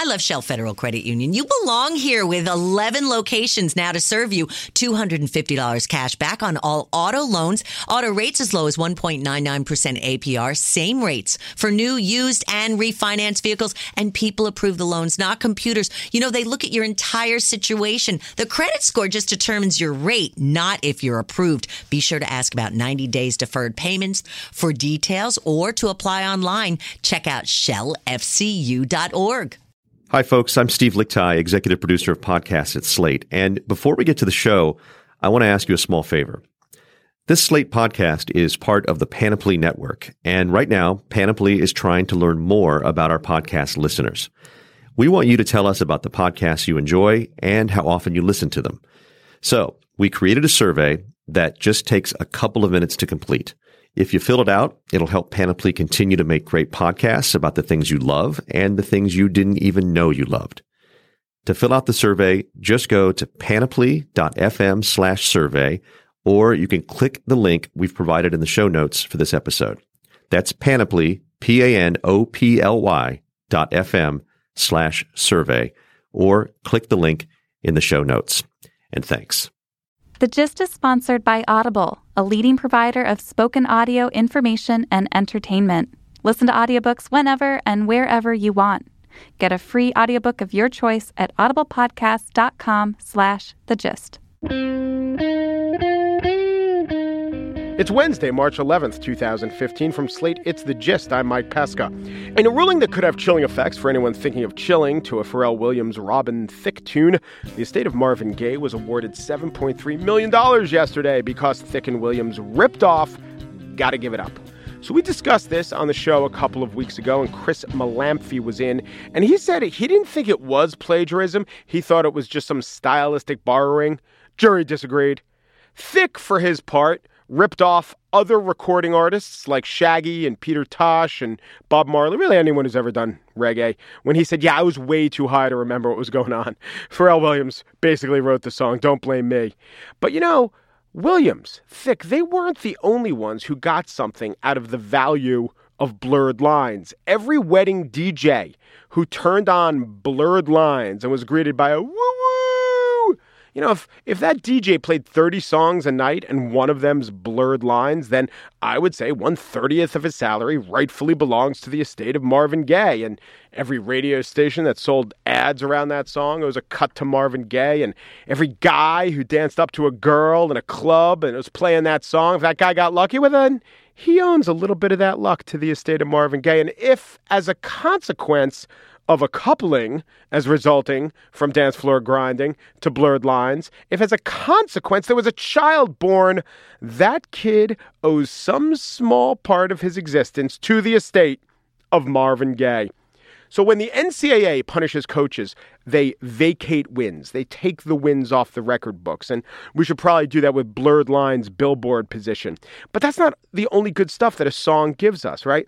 I love Shell Federal Credit Union. You belong here with 11 locations now to serve you. $250 cash back on all auto loans. Auto rates as low as 1.99% APR. Same rates for new, used, and refinanced vehicles. And people approve the loans, not computers. You know, they look at your entire situation. The credit score just determines your rate, not if you're approved. Be sure to ask about 90 days deferred payments for details or to apply online. Check out shellfcu.org. Hi, folks. I'm Steve Lichtai, executive producer of podcasts at Slate. And before we get to the show, I want to ask you a small favor. This Slate podcast is part of the Panoply Network. And right now, Panoply is trying to learn more about our podcast listeners. We want you to tell us about the podcasts you enjoy and how often you listen to them. So we created a survey that just takes a couple of minutes to complete. If you fill it out, it'll help Panoply continue to make great podcasts about the things you love and the things you didn't even know you loved. To fill out the survey, just go to panoply.fm/survey, or you can click the link we've provided in the show notes for this episode. That's Panoply, panoply.fm/survey, or click the link in the show notes. And thanks. The Gist is sponsored by Audible, a leading provider of spoken audio information and entertainment. Listen to audiobooks whenever and wherever you want. Get a free audiobook of your choice at audiblepodcast.com/thegist. It's Wednesday, March 11th, 2015. From Slate, it's The Gist. I'm Mike Pesca. In a ruling that could have chilling effects for anyone thinking of chilling to a Pharrell Williams Robin Thicke tune, the estate of Marvin Gaye was awarded $7.3 million yesterday because Thicke and Williams ripped off Gotta Give It Up. So we discussed this on the show a couple of weeks ago, and Chris Malamphy was in, and he said he didn't think it was plagiarism. He thought it was just some stylistic borrowing. Jury disagreed. Thicke, for his part, ripped off other recording artists like Shaggy and Peter Tosh and Bob Marley, really anyone who's ever done reggae, when he said, I was way too high to remember what was going on. Pharrell Williams basically wrote the song, Don't Blame Me. But you know, Williams, Thicke, they weren't the only ones who got something out of the value of Blurred Lines. Every wedding DJ who turned on Blurred Lines and was greeted by a woo-woo. You know, if that DJ played 30 songs a night and one of them's Blurred Lines, then I would say 1/30 of his salary rightfully belongs to the estate of Marvin Gaye. And every radio station that sold ads around that song, it was a cut to Marvin Gaye. And every guy who danced up to a girl in a club and was playing that song, if that guy got lucky with it, he owns a little bit of that luck to the estate of Marvin Gaye. And if, as a consequence of a coupling as resulting from dance floor grinding to Blurred Lines, if as a consequence there was a child born, that kid owes some small part of his existence to the estate of Marvin Gaye. So when the NCAA punishes coaches, they vacate wins. They take the wins off the record books. And we should probably do that with Blurred Lines' billboard position. But that's not the only good stuff that a song gives us, right?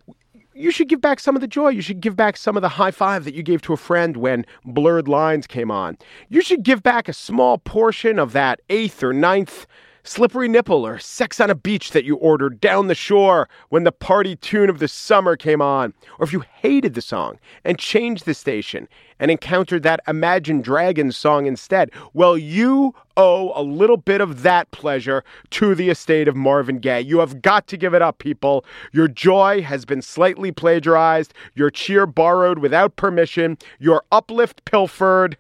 You should give back some of the joy. You should give back some of the high five that you gave to a friend when Blurred Lines came on. You should give back a small portion of that 8th or 9th slippery nipple or sex on a beach that you ordered down the shore when the party tune of the summer came on. Or if you hated the song and changed the station and encountered that Imagine Dragons song instead, well, you owe a little bit of that pleasure to the estate of Marvin Gaye. You have got to give it up, people. Your joy has been slightly plagiarized. Your cheer borrowed without permission. Your uplift pilfered.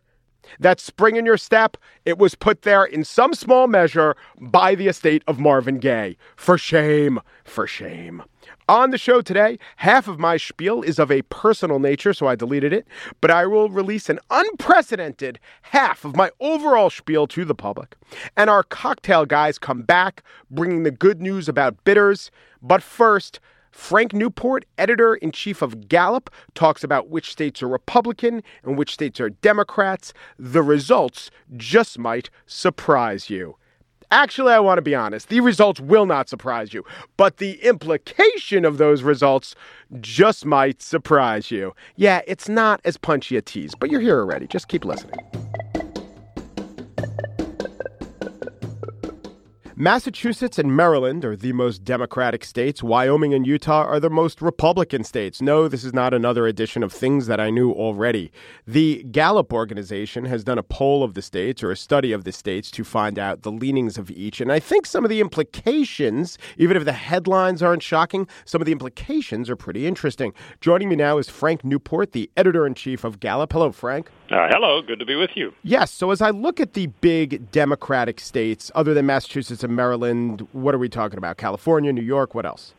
That spring in your step, it was put there in some small measure by the estate of Marvin Gaye. For shame, for shame. On the show today, half of my spiel is of a personal nature, so I deleted it, but I will release an unprecedented half of my overall spiel to the public. And our cocktail guys come back, bringing the good news about bitters. But first, Frank Newport, editor-in-chief of Gallup, talks about which states are Republican and which states are Democrats. The results just might surprise you. Actually, I want to be honest. The results will not surprise you, but the implication of those results just might surprise you. Yeah, it's not as punchy a tease, but you're here already. Just keep listening. Massachusetts and Maryland are the most Democratic states. Wyoming and Utah are the most Republican states. No, this is not another edition of Things That I Knew Already. The Gallup organization has done a poll of the states or a study of the states to find out the leanings of each. And I think some of the implications, even if the headlines aren't shocking, some of the implications are pretty interesting. Joining me now is Frank Newport, the editor-in-chief of Gallup. Hello, Frank. Hello. Good to be with you. Yes. So as I look at the big Democratic states, other than Massachusetts and Maryland, what are we talking about? California, New York, what else?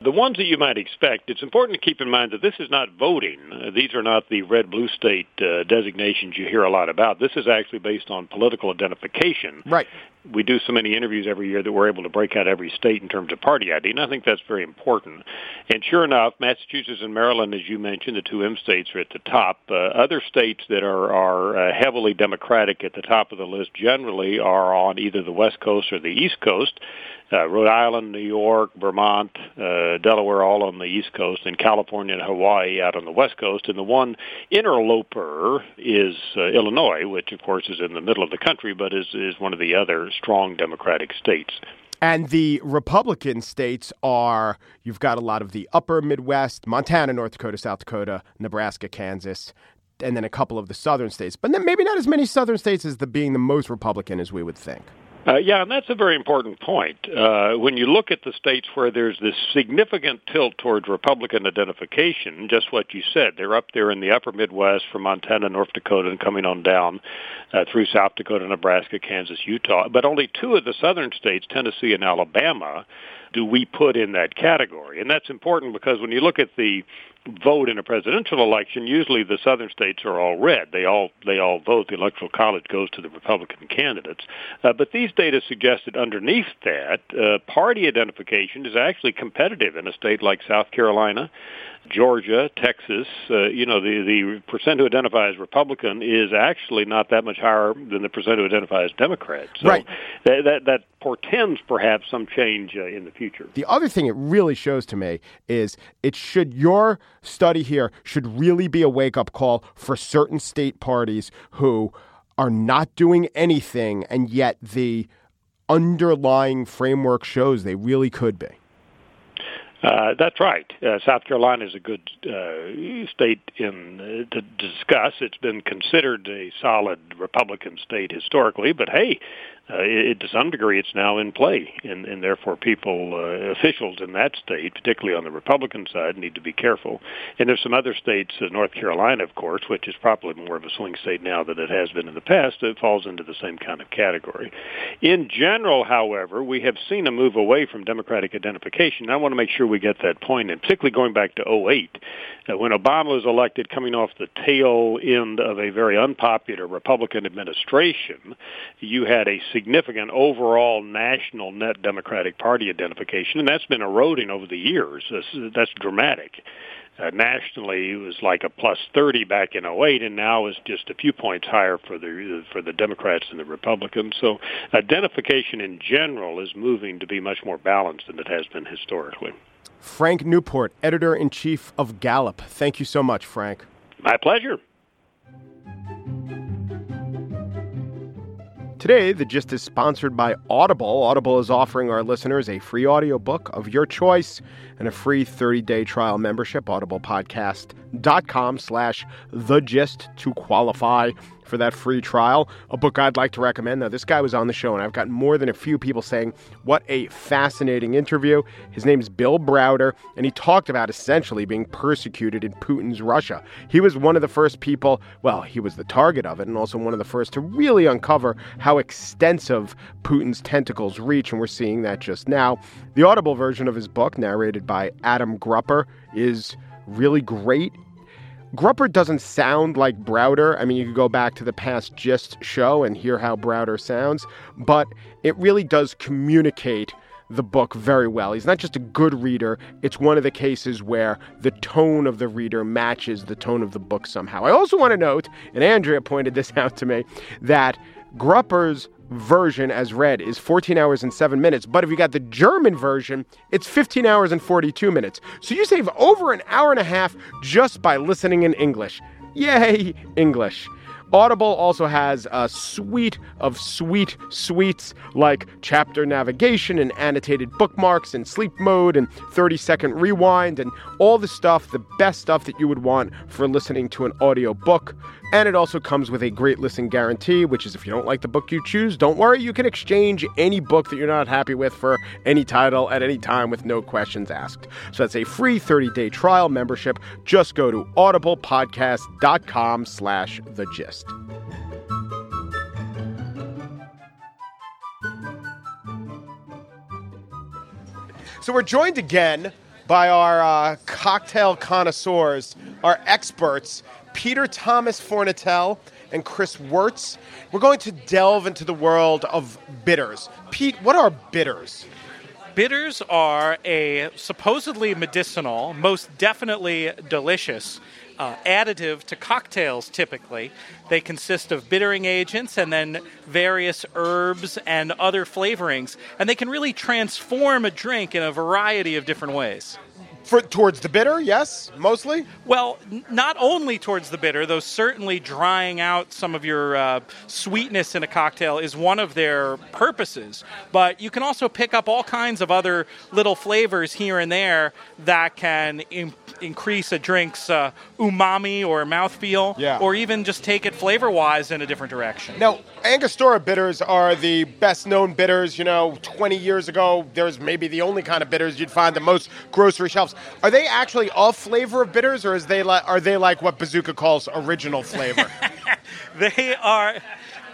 The ones that you might expect, it's important to keep in mind that this is not voting. These are not the red-blue state designations you hear a lot about. This is actually based on political identification. Right. We do so many interviews every year that we're able to break out every state in terms of party ID, and I think that's very important. And sure enough, Massachusetts and Maryland, as you mentioned, the two M states are at the top. Other states that are heavily Democratic at the top of the list generally are on either the West Coast or the East Coast. Rhode Island, New York, Vermont, Delaware, all on the East Coast, and California and Hawaii out on the West Coast. And the one interloper is Illinois, which, of course, is in the middle of the country, but is one of the other strong Democratic states. And the Republican states are, you've got a lot of the upper Midwest, Montana, North Dakota, South Dakota, Nebraska, Kansas, and then a couple of the southern states. But then maybe not as many southern states as being the most Republican as we would think. Yeah, and that's a very important point. When you look at the states where there's this significant tilt towards Republican identification, just what you said, they're up there in the upper Midwest from Montana, North Dakota, and coming on down through South Dakota, Nebraska, Kansas, Utah. But only two of the southern states, Tennessee and Alabama, do we put in that category. And that's important because when you look at the vote in a presidential election, usually the southern states are all red. They all vote. The Electoral College goes to the Republican candidates. But these data suggested underneath that, party identification is actually competitive in a state like South Carolina, Georgia, Texas. The percent who identify as Republican is actually not that much higher than the percent who identify as Democrat. So right. That portends perhaps some change in the future. The other thing it really shows to me is your study here should really be a wake-up call for certain state parties who are not doing anything, and yet the underlying framework shows they really could be. That's right. South Carolina is a good state to discuss. It's been considered a solid Republican state historically, but hey, to some degree it's now in play, and therefore officials in that state, particularly on the Republican side, need to be careful. And there's some other states, North Carolina, of course, which is probably more of a swing state now than it has been in the past, that falls into the same kind of category. In general, however, we have seen a move away from Democratic identification. I want to make sure we get that point, and particularly going back to 2008, when Obama was elected, coming off the tail end of a very unpopular Republican administration, you had a significant overall national net Democratic Party identification, and that's been eroding over the years. That's dramatic. Nationally, it was like a plus 30 back in 2008, and now is just a few points higher for the Democrats and the Republicans. So identification in general is moving to be much more balanced than it has been historically. Frank Newport, editor-in-chief of Gallup. Thank you so much, Frank. My pleasure. Today, The Gist is sponsored by Audible. Audible is offering our listeners a free audiobook of your choice and a free 30-day trial membership, audiblepodcast.com/thegist to qualify for that free trial. A book I'd like to recommend. Now, this guy was on the show, and I've gotten more than a few people saying, what a fascinating interview. His name's Bill Browder, and he talked about essentially being persecuted in Putin's Russia. He was one of the first people, well, he was the target of it, and also one of the first to really uncover how extensive Putin's tentacles reach, and we're seeing that just now. The Audible version of his book, narrated by Adam Grupper, is really great. Grupper doesn't sound like Browder. I mean, you can go back to the past Gist show and hear how Browder sounds, but it really does communicate the book very well. He's not just a good reader. It's one of the cases where the tone of the reader matches the tone of the book somehow. I also want to note, and Andrea pointed this out to me, that Grupper's version as read is 14 hours and 7 minutes, but if you got the German version, it's 15 hours and 42 minutes. So you save over an hour and a half just by listening in English. Yay, English. Audible also has a suite of suites like chapter navigation and annotated bookmarks and sleep mode and 30-second rewind and all the stuff, the best stuff that you would want for listening to an audio book. And it also comes with a great listen guarantee, which is if you don't like the book you choose, don't worry, you can exchange any book that you're not happy with for any title at any time with no questions asked. So that's a free 30-day trial membership. Just go to audiblepodcast.com/thegist. So we're joined again by our cocktail connoisseurs, our experts, Peter Thomas Fornatel and Chris Wirtz. We're going to delve into the world of bitters. Pete, what are bitters? Bitters are a supposedly medicinal, most definitely delicious additive to cocktails, typically. They consist of bittering agents and then various herbs and other flavorings. And they can really transform a drink in a variety of different ways. Towards the bitter, yes, mostly? Well, not only towards the bitter, though certainly drying out some of your sweetness in a cocktail is one of their purposes. But you can also pick up all kinds of other little flavors here and there that can increase a drink's umami or mouthfeel, or even just take it flavor-wise in a different direction. Now, Angostura bitters are the best-known bitters. You know, 20 years ago, there's maybe the only kind of bitters you'd find at most grocery shelves. Are they actually a flavor of bitters, or are they like what Bazooka calls original flavor?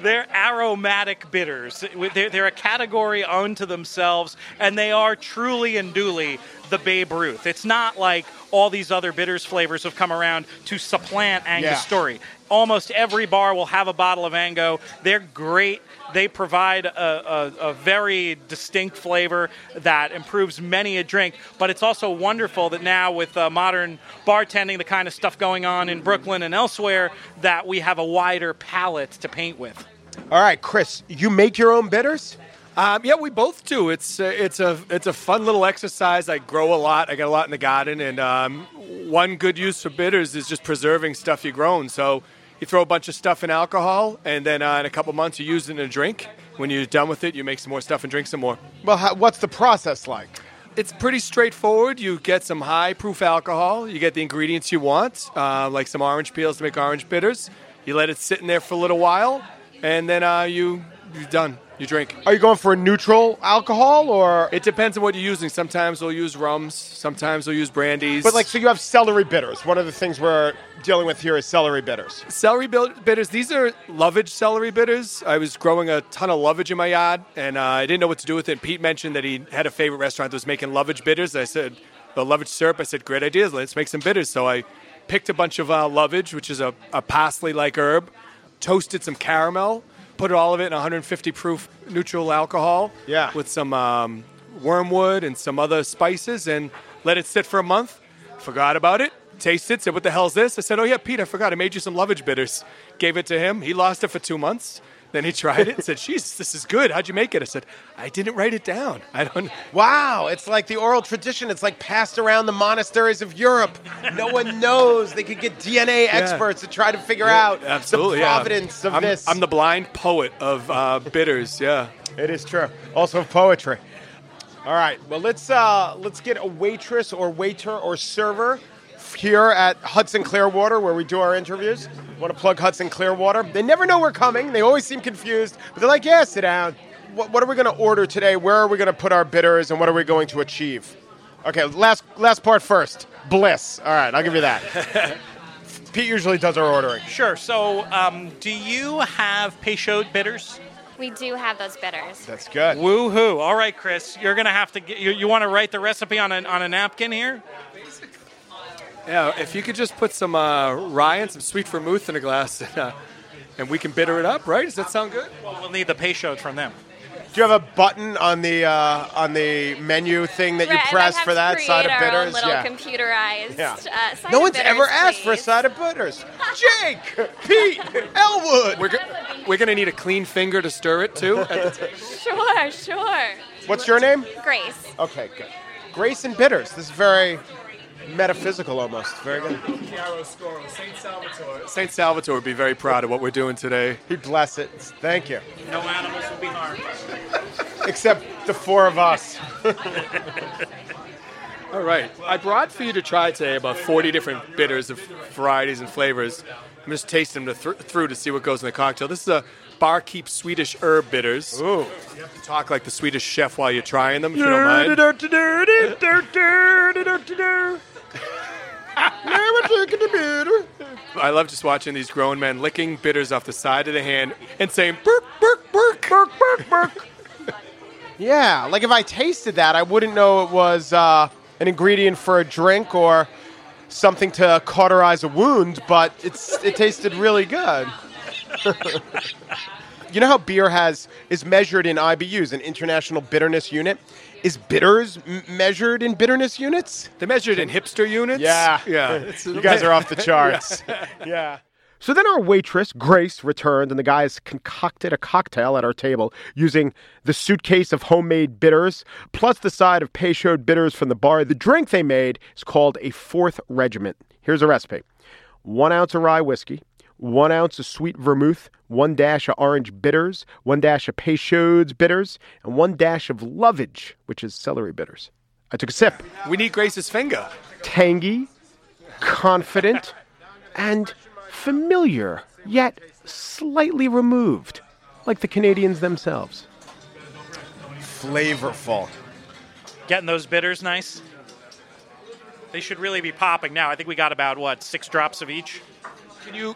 They're aromatic bitters. They're a category unto themselves, and they are truly and duly the Babe Ruth. It's not like all these other bitters flavors have come around to supplant Angostura. Yeah. Almost every bar will have a bottle of Ango. They're great. They provide a very distinct flavor that improves many a drink. But it's also wonderful that now with modern bartending, the kind of stuff going on in Brooklyn and elsewhere, that we have a wider palette to paint with. All right, Chris, you make your own bitters? Yeah, we both do. It's a fun little exercise. I grow a lot. I got a lot in the garden. And one good use for bitters is just preserving stuff you've grown. So you throw a bunch of stuff in alcohol, and then in a couple months you use it in a drink. When you're done with it, you make some more stuff and drink some more. Well, what's the process like? It's pretty straightforward. You get some high-proof alcohol. You get the ingredients you want, like some orange peels to make orange bitters. You let it sit in there for a little while, and then you're done. You drink. Are you going for a neutral alcohol, or? It depends on what you're using. Sometimes we'll use rums. Sometimes we'll use brandies. But, so you have celery bitters. One of the things we're dealing with here is celery bitters. Celery bitters. These are lovage celery bitters. I was growing a ton of lovage in my yard, and I didn't know what to do with it. Pete mentioned that he had a favorite restaurant that was making lovage bitters. I said, the lovage syrup. I said, great ideas. Let's make some bitters. So I picked a bunch of lovage, which is a parsley-like herb, toasted some caramel, put all of it in 150 proof neutral alcohol with some wormwood and some other spices and let it sit for a month. Forgot about it. Tasted it. Said, what the hell's this? I said, oh, yeah, Pete, I forgot. I made you some lovage bitters. Gave it to him. He lost it for 2 months. Then he tried it and said, "Jeez, this is good. How'd you make it?" I said, "I didn't write it down. I don't." Wow, it's like the oral tradition. It's like passed around the monasteries of Europe. No one knows. They could get DNA experts to try to figure out the providence of this. I'm the blind poet of bitters. Yeah, it is true. Also poetry. All right. Well, let's get a waitress or waiter or server here at Hudson Clearwater, where we do our interviews. Want to plug Hudson Clearwater. They never know we're coming. They always seem confused. But they're like, yeah, sit down. What are we going to order today? Where are we going to put our bitters? And what are we going to achieve? Okay, last part first. Bliss. All right, I'll give you that. Pete usually does our ordering. Sure. So do you have Peychaud bitters? We do have those bitters. That's good. Woo-hoo. All right, Chris. You're going to have to get... You want to write the recipe on a napkin here? Yeah, if you could just put some rye and some sweet vermouth in a glass, and we can bitter it up, right? Does that sound good? Well, we'll need the Peychaud from them. Do you have a button on the menu thing that you press for that side of bitters? Little computerized side no of one's bitters, ever asked for a side of bitters. Jake, Pete, Elwood. We're going to need a clean finger to stir it too. Sure. What's your name? Grace. Okay, good. Grace and bitters. This is very. metaphysical almost. Very good. St. Salvatore would be very proud of what we're doing today. He'd bless it. Thank you. No animals will be harmed. Except the four of us. All right. I brought for you to try today about 40 different bitters of varieties and flavors. I'm just tasting them through to see what goes in the cocktail. This is a Barkeep Swedish Herb Bitters. Ooh. You have to talk like the Swedish chef while you're trying them, if you don't mind. Now we're drinking the bitter. I love just watching these grown men licking bitters off the side of the hand and saying, burk, burk, burk, burk, burk, burk. Yeah, like if I tasted that, I wouldn't know it was an ingredient for a drink or something to cauterize a wound, but it tasted really good. You know how beer is measured in IBUs, an international bitterness unit? Is bitters measured in bitterness units? They're measured in hipster units? Yeah. You guys are off the charts. Yeah. So then our waitress, Grace, returned, and the guys concocted a cocktail at our table using the suitcase of homemade bitters, plus the side of Peychaud bitters from the bar. The drink they made is called a Fourth Regiment. Here's a recipe. 1 ounce of rye whiskey, 1 ounce of sweet vermouth, 1 dash of orange bitters, 1 dash of Peychaud's bitters, and 1 dash of lovage, which is celery bitters. I took a sip. We need Grace's finger. Tangy, confident, and familiar, yet slightly removed, like the Canadians themselves. Flavorful. Getting those bitters nice? They should really be popping now. I think we got about, 6 drops of each?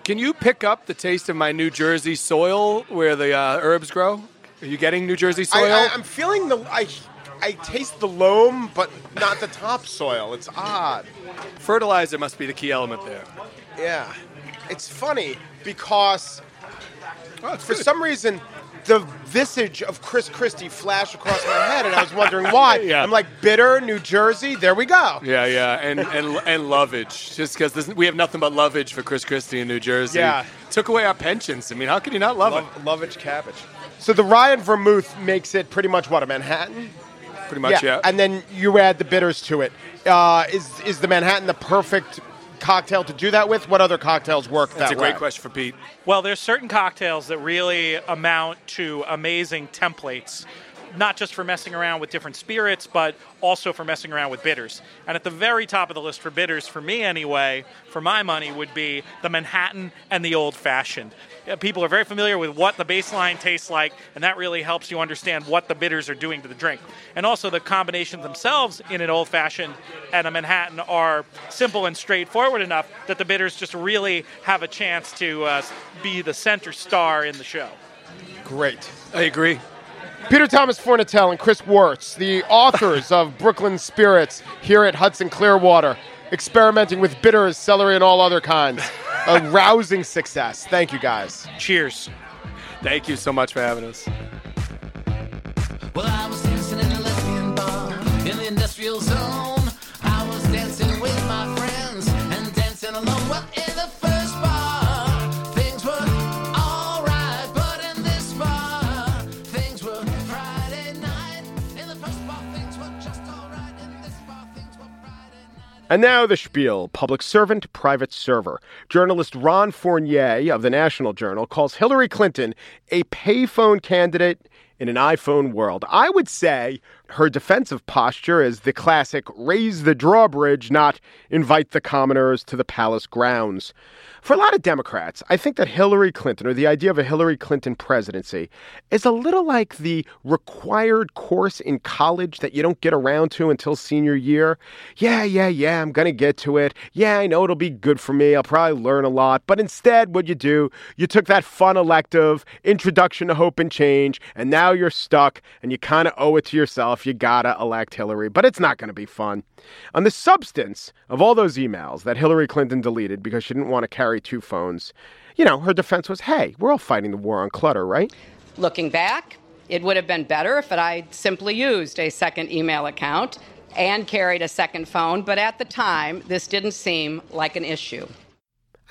Can you pick up the taste of my New Jersey soil where the herbs grow? Are you getting New Jersey soil? I'm feeling I taste the loam, but not the topsoil. It's odd. Fertilizer must be the key element there. Yeah. It's funny because for some reason the visage of Chris Christie flashed across my head, and I was wondering why. Yeah. I'm like, bitter, New Jersey, there we go. Yeah, and lovage, just because we have nothing but lovage for Chris Christie in New Jersey. Yeah. Took away our pensions. I mean, how could you not love it? Lovage cabbage. So the rye and vermouth makes it pretty much a Manhattan? Pretty much, yeah. And then you add the bitters to it. Is the Manhattan the perfect cocktail to do that with? What other cocktails work that way? That's a great question for Pete. Well, there's certain cocktails that really amount to amazing templates, not just for messing around with different spirits, but also for messing around with bitters. And at the very top of the list for bitters, for me anyway, for my money, would be the Manhattan and the Old Fashioned. People are very familiar with what the baseline tastes like, and that really helps you understand what the bitters are doing to the drink. And also the combinations themselves in an Old Fashioned and a Manhattan are simple and straightforward enough that the bitters just really have a chance to be the center star in the show. Great. I agree. Peter Thomas Fornatel and Chris Wirtz, the authors of Brooklyn Spirits here at Hudson Clearwater, experimenting with bitters, celery, and all other kinds. A rousing success. Thank you, guys. Cheers. Thank you so much for having us. Well, I was dancing in a lesbian bar in the industrial zone. I was dancing with my friends and dancing alone. Well, in the first bar, things were all right. But in this bar, things were Friday night. In the first bar, things were just all right. In this bar, things were Friday night. And now the spiel. Public servant, private server. Journalist Ron Fournier of the National Journal calls Hillary Clinton a payphone candidate in an iPhone world. I would say her defensive posture is the classic raise the drawbridge, not invite the commoners to the palace grounds. For a lot of Democrats, I think that Hillary Clinton, or the idea of a Hillary Clinton presidency, is a little like the required course in college that you don't get around to until senior year. Yeah, I'm going to get to it. Yeah, I know it'll be good for me. I'll probably learn a lot. But instead, what you do, you took that fun elective, Introduction to Hope and Change, and now you're stuck, and you kind of owe it to yourself. You gotta elect Hillary, but it's not going to be fun. On the substance of all those emails that Hillary Clinton deleted because she didn't want to carry 2 phones, her defense was, hey, we're all fighting the war on clutter, right? Looking back, it would have been better if I'd simply used a second email account and carried a second phone, but at the time, this didn't seem like an issue.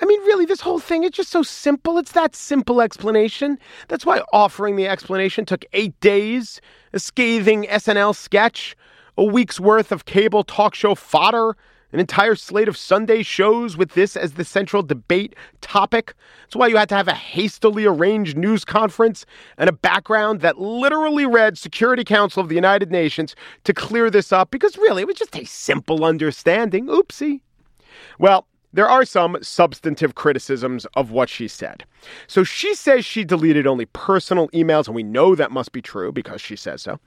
I mean, really, this whole thing, it's just so simple. It's that simple explanation. That's why offering the explanation took 8 days, a scathing SNL sketch, a week's worth of cable talk show fodder, an entire slate of Sunday shows with this as the central debate topic. That's why you had to have a hastily arranged news conference and a background that literally read Security Council of the United Nations to clear this up, because really it was just a simple understanding. Oopsie. Well, there are some substantive criticisms of what she said. So she says she deleted only personal emails, and we know that must be true because she says so.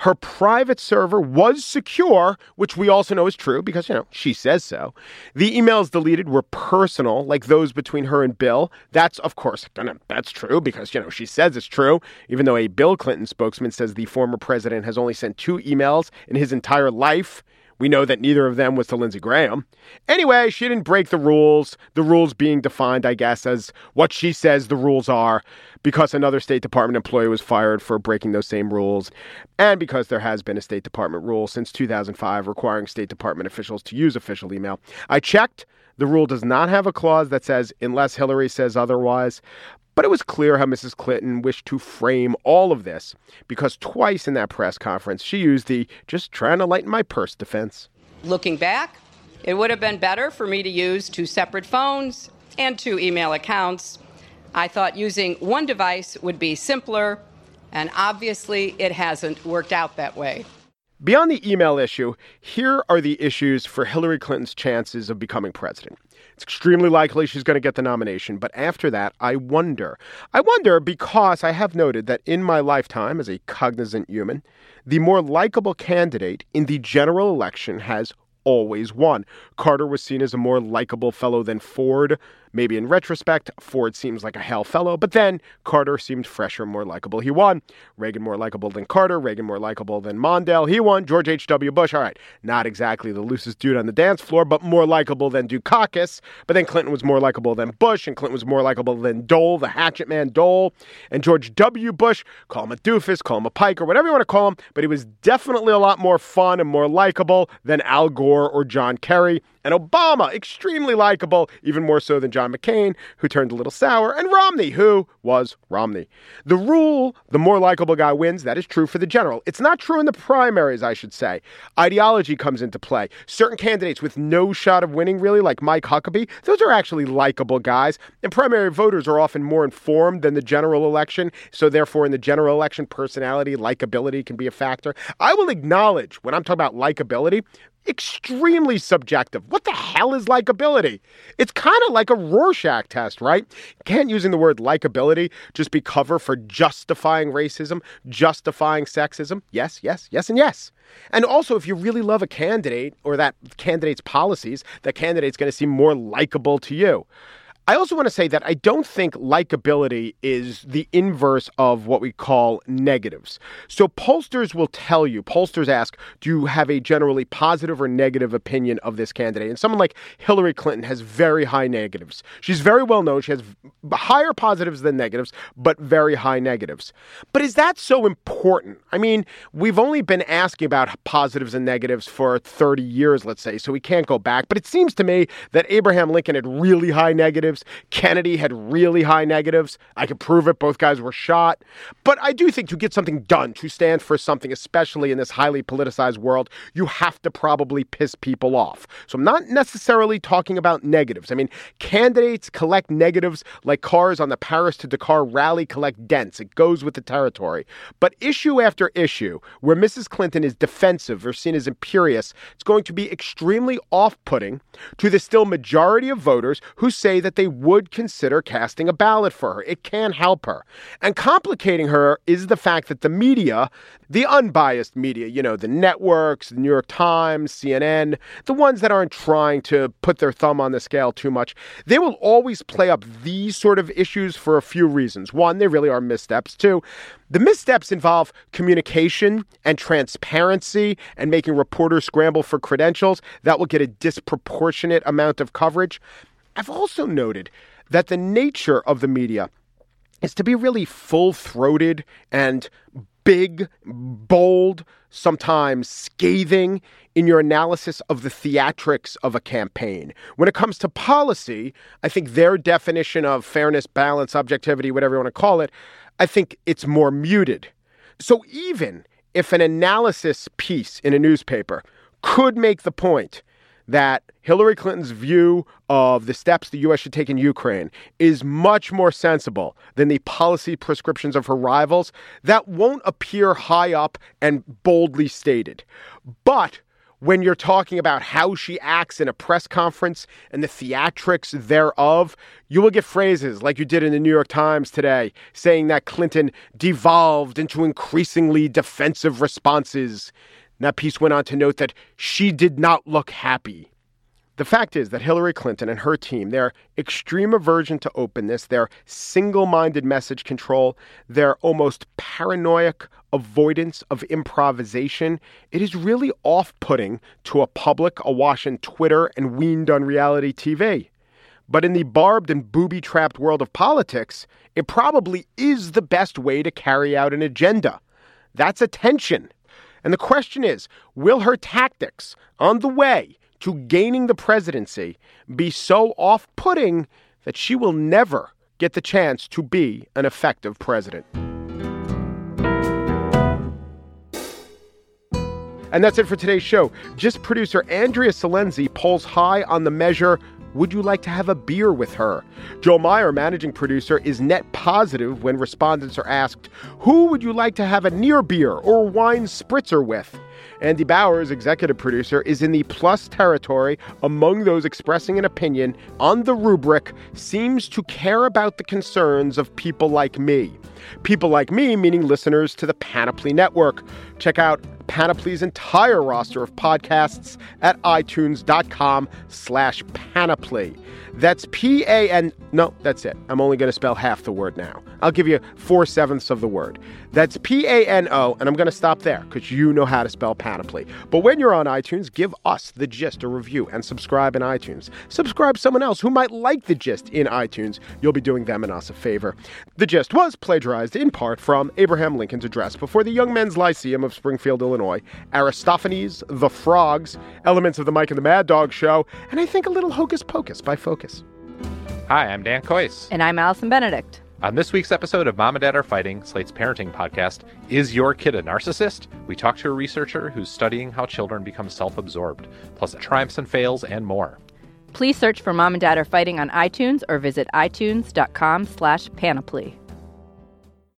Her private server was secure, which we also know is true because, you know, she says so. The emails deleted were personal, like those between her and Bill. That's, of course, that's true because, you know, she says it's true, even though a Bill Clinton spokesman says the former president has only sent 2 emails in his entire life. We know that neither of them was to Lindsey Graham. Anyway, she didn't break the rules being defined, I guess, as what she says the rules are, because another State Department employee was fired for breaking those same rules, and because there has been a State Department rule since 2005 requiring State Department officials to use official email. I checked. The rule does not have a clause that says, unless Hillary says otherwise, but it was clear how Mrs. Clinton wished to frame all of this, because twice in that press conference, she used the just trying to lighten my purse defense. Looking back, it would have been better for me to use 2 separate phones and 2 email accounts. I thought using one device would be simpler, and obviously it hasn't worked out that way. Beyond the email issue, here are the issues for Hillary Clinton's chances of becoming president. It's extremely likely she's going to get the nomination, but after that, I wonder. I wonder because I have noted that in my lifetime as a cognizant human, the more likable candidate in the general election has always won. Carter was seen as a more likable fellow than Ford. Maybe in retrospect, Ford seems like a hell fellow, but then Carter seemed fresher, more likable. He won. Reagan more likable than Carter. Reagan more likable than Mondale. He won. George H.W. Bush, all right, not exactly the loosest dude on the dance floor, but more likable than Dukakis. But then Clinton was more likable than Bush, and Clinton was more likable than Dole, the hatchet man Dole. And George W. Bush, call him a doofus, call him a pike, or whatever you want to call him, but he was definitely a lot more fun and more likable than Al Gore or John Kerry. And Obama, extremely likable, even more so than John McCain, who turned a little sour, and Romney, who was Romney. The rule, the more likable guy wins, that is true for the general. It's not true in the primaries, I should say. Ideology comes into play. Certain candidates with no shot of winning, really, like Mike Huckabee, those are actually likable guys. And primary voters are often more informed than the general election, so therefore in the general election, personality, likability can be a factor. I will acknowledge, when I'm talking about likability, extremely subjective. What the hell is likability? It's kind of like a Rorschach test, right? Can't using the word likability just be cover for justifying racism, justifying sexism? Yes, yes, yes, and yes. And also, if you really love a candidate or that candidate's policies, that candidate's going to seem more likable to you. I also want to say that I don't think likability is the inverse of what we call negatives. So pollsters will tell you, pollsters ask, do you have a generally positive or negative opinion of this candidate? And someone like Hillary Clinton has very high negatives. She's very well known. She has higher positives than negatives, but very high negatives. But is that so important? I mean, we've only been asking about positives and negatives for 30 years, let's say, so we can't go back. But it seems to me that Abraham Lincoln had really high negatives. Kennedy had really high negatives. I can prove it. Both guys were shot. But I do think to get something done, to stand for something, especially in this highly politicized world, you have to probably piss people off. So I'm not necessarily talking about negatives. I mean, candidates collect negatives like cars on the Paris to Dakar rally collect dents. It goes with the territory. But issue after issue, where Mrs. Clinton is defensive or seen as imperious, it's going to be extremely off-putting to the still majority of voters who say that they would consider casting a ballot for her. It can help her. And complicating her is the fact that the media, the unbiased media, you know, the networks, the New York Times, CNN, the ones that aren't trying to put their thumb on the scale too much, they will always play up these sort of issues for a few reasons. One, they really are missteps. Two, the missteps involve communication and transparency and making reporters scramble for credentials. That will get a disproportionate amount of coverage. I've also noted that the nature of the media is to be really full-throated and big, bold, sometimes scathing in your analysis of the theatrics of a campaign. When it comes to policy, I think their definition of fairness, balance, objectivity, whatever you want to call it, I think it's more muted. So even if an analysis piece in a newspaper could make the point that Hillary Clinton's view of the steps the U.S. should take in Ukraine is much more sensible than the policy prescriptions of her rivals, that won't appear high up and boldly stated. But when you're talking about how she acts in a press conference and the theatrics thereof, you will get phrases like you did in the New York Times today, saying that Clinton devolved into increasingly defensive responses. And that piece went on to note that she did not look happy. The fact is that Hillary Clinton and her team, their extreme aversion to openness, their single-minded message control, their almost paranoid avoidance of improvisation, it is really off-putting to a public awash in Twitter and weaned on reality TV. But in the barbed and booby-trapped world of politics, it probably is the best way to carry out an agenda. That's a tension. And the question is, will her tactics on the way to gaining the presidency be so off-putting that she will never get the chance to be an effective president? And that's it for today's show. Just producer Andrea Salenzi polls high on the measure, would you like to have a beer with her? Joel Meyer, managing producer, is net positive when respondents are asked, who would you like to have a near beer or wine spritzer with? Andy Bowers, executive producer, is in the plus territory among those expressing an opinion on the rubric, seems to care about the concerns of people like me. People like me, meaning listeners to the Panoply Network. Check out Panoply's entire roster of podcasts at itunes.com/panoply. That's P-A-N... No, that's it. I'm only going to spell half the word now. I'll give you 4/7 of the word. That's P-A-N-O, and I'm going to stop there because you know how to spell Panoply. But when you're on iTunes, give us The Gist a review and subscribe in iTunes. Subscribe someone else who might like The Gist in iTunes. You'll be doing them and us a favor. The Gist was plagiarized in part from Abraham Lincoln's address before the Young Men's Lyceum of Springfield, Illinois, Aristophanes, The Frogs, elements of the Mike and the Mad Dog Show, and I think a little Hocus Pocus by Focus. Hi, I'm Dan Coyce. And I'm Allison Benedict. On this week's episode of Mom and Dad Are Fighting, Slate's parenting podcast, Is Your Kid a Narcissist? We talk to a researcher who's studying how children become self-absorbed, plus triumphs and fails and more. Please search for Mom and Dad Are Fighting on iTunes or visit itunes.com/panoply.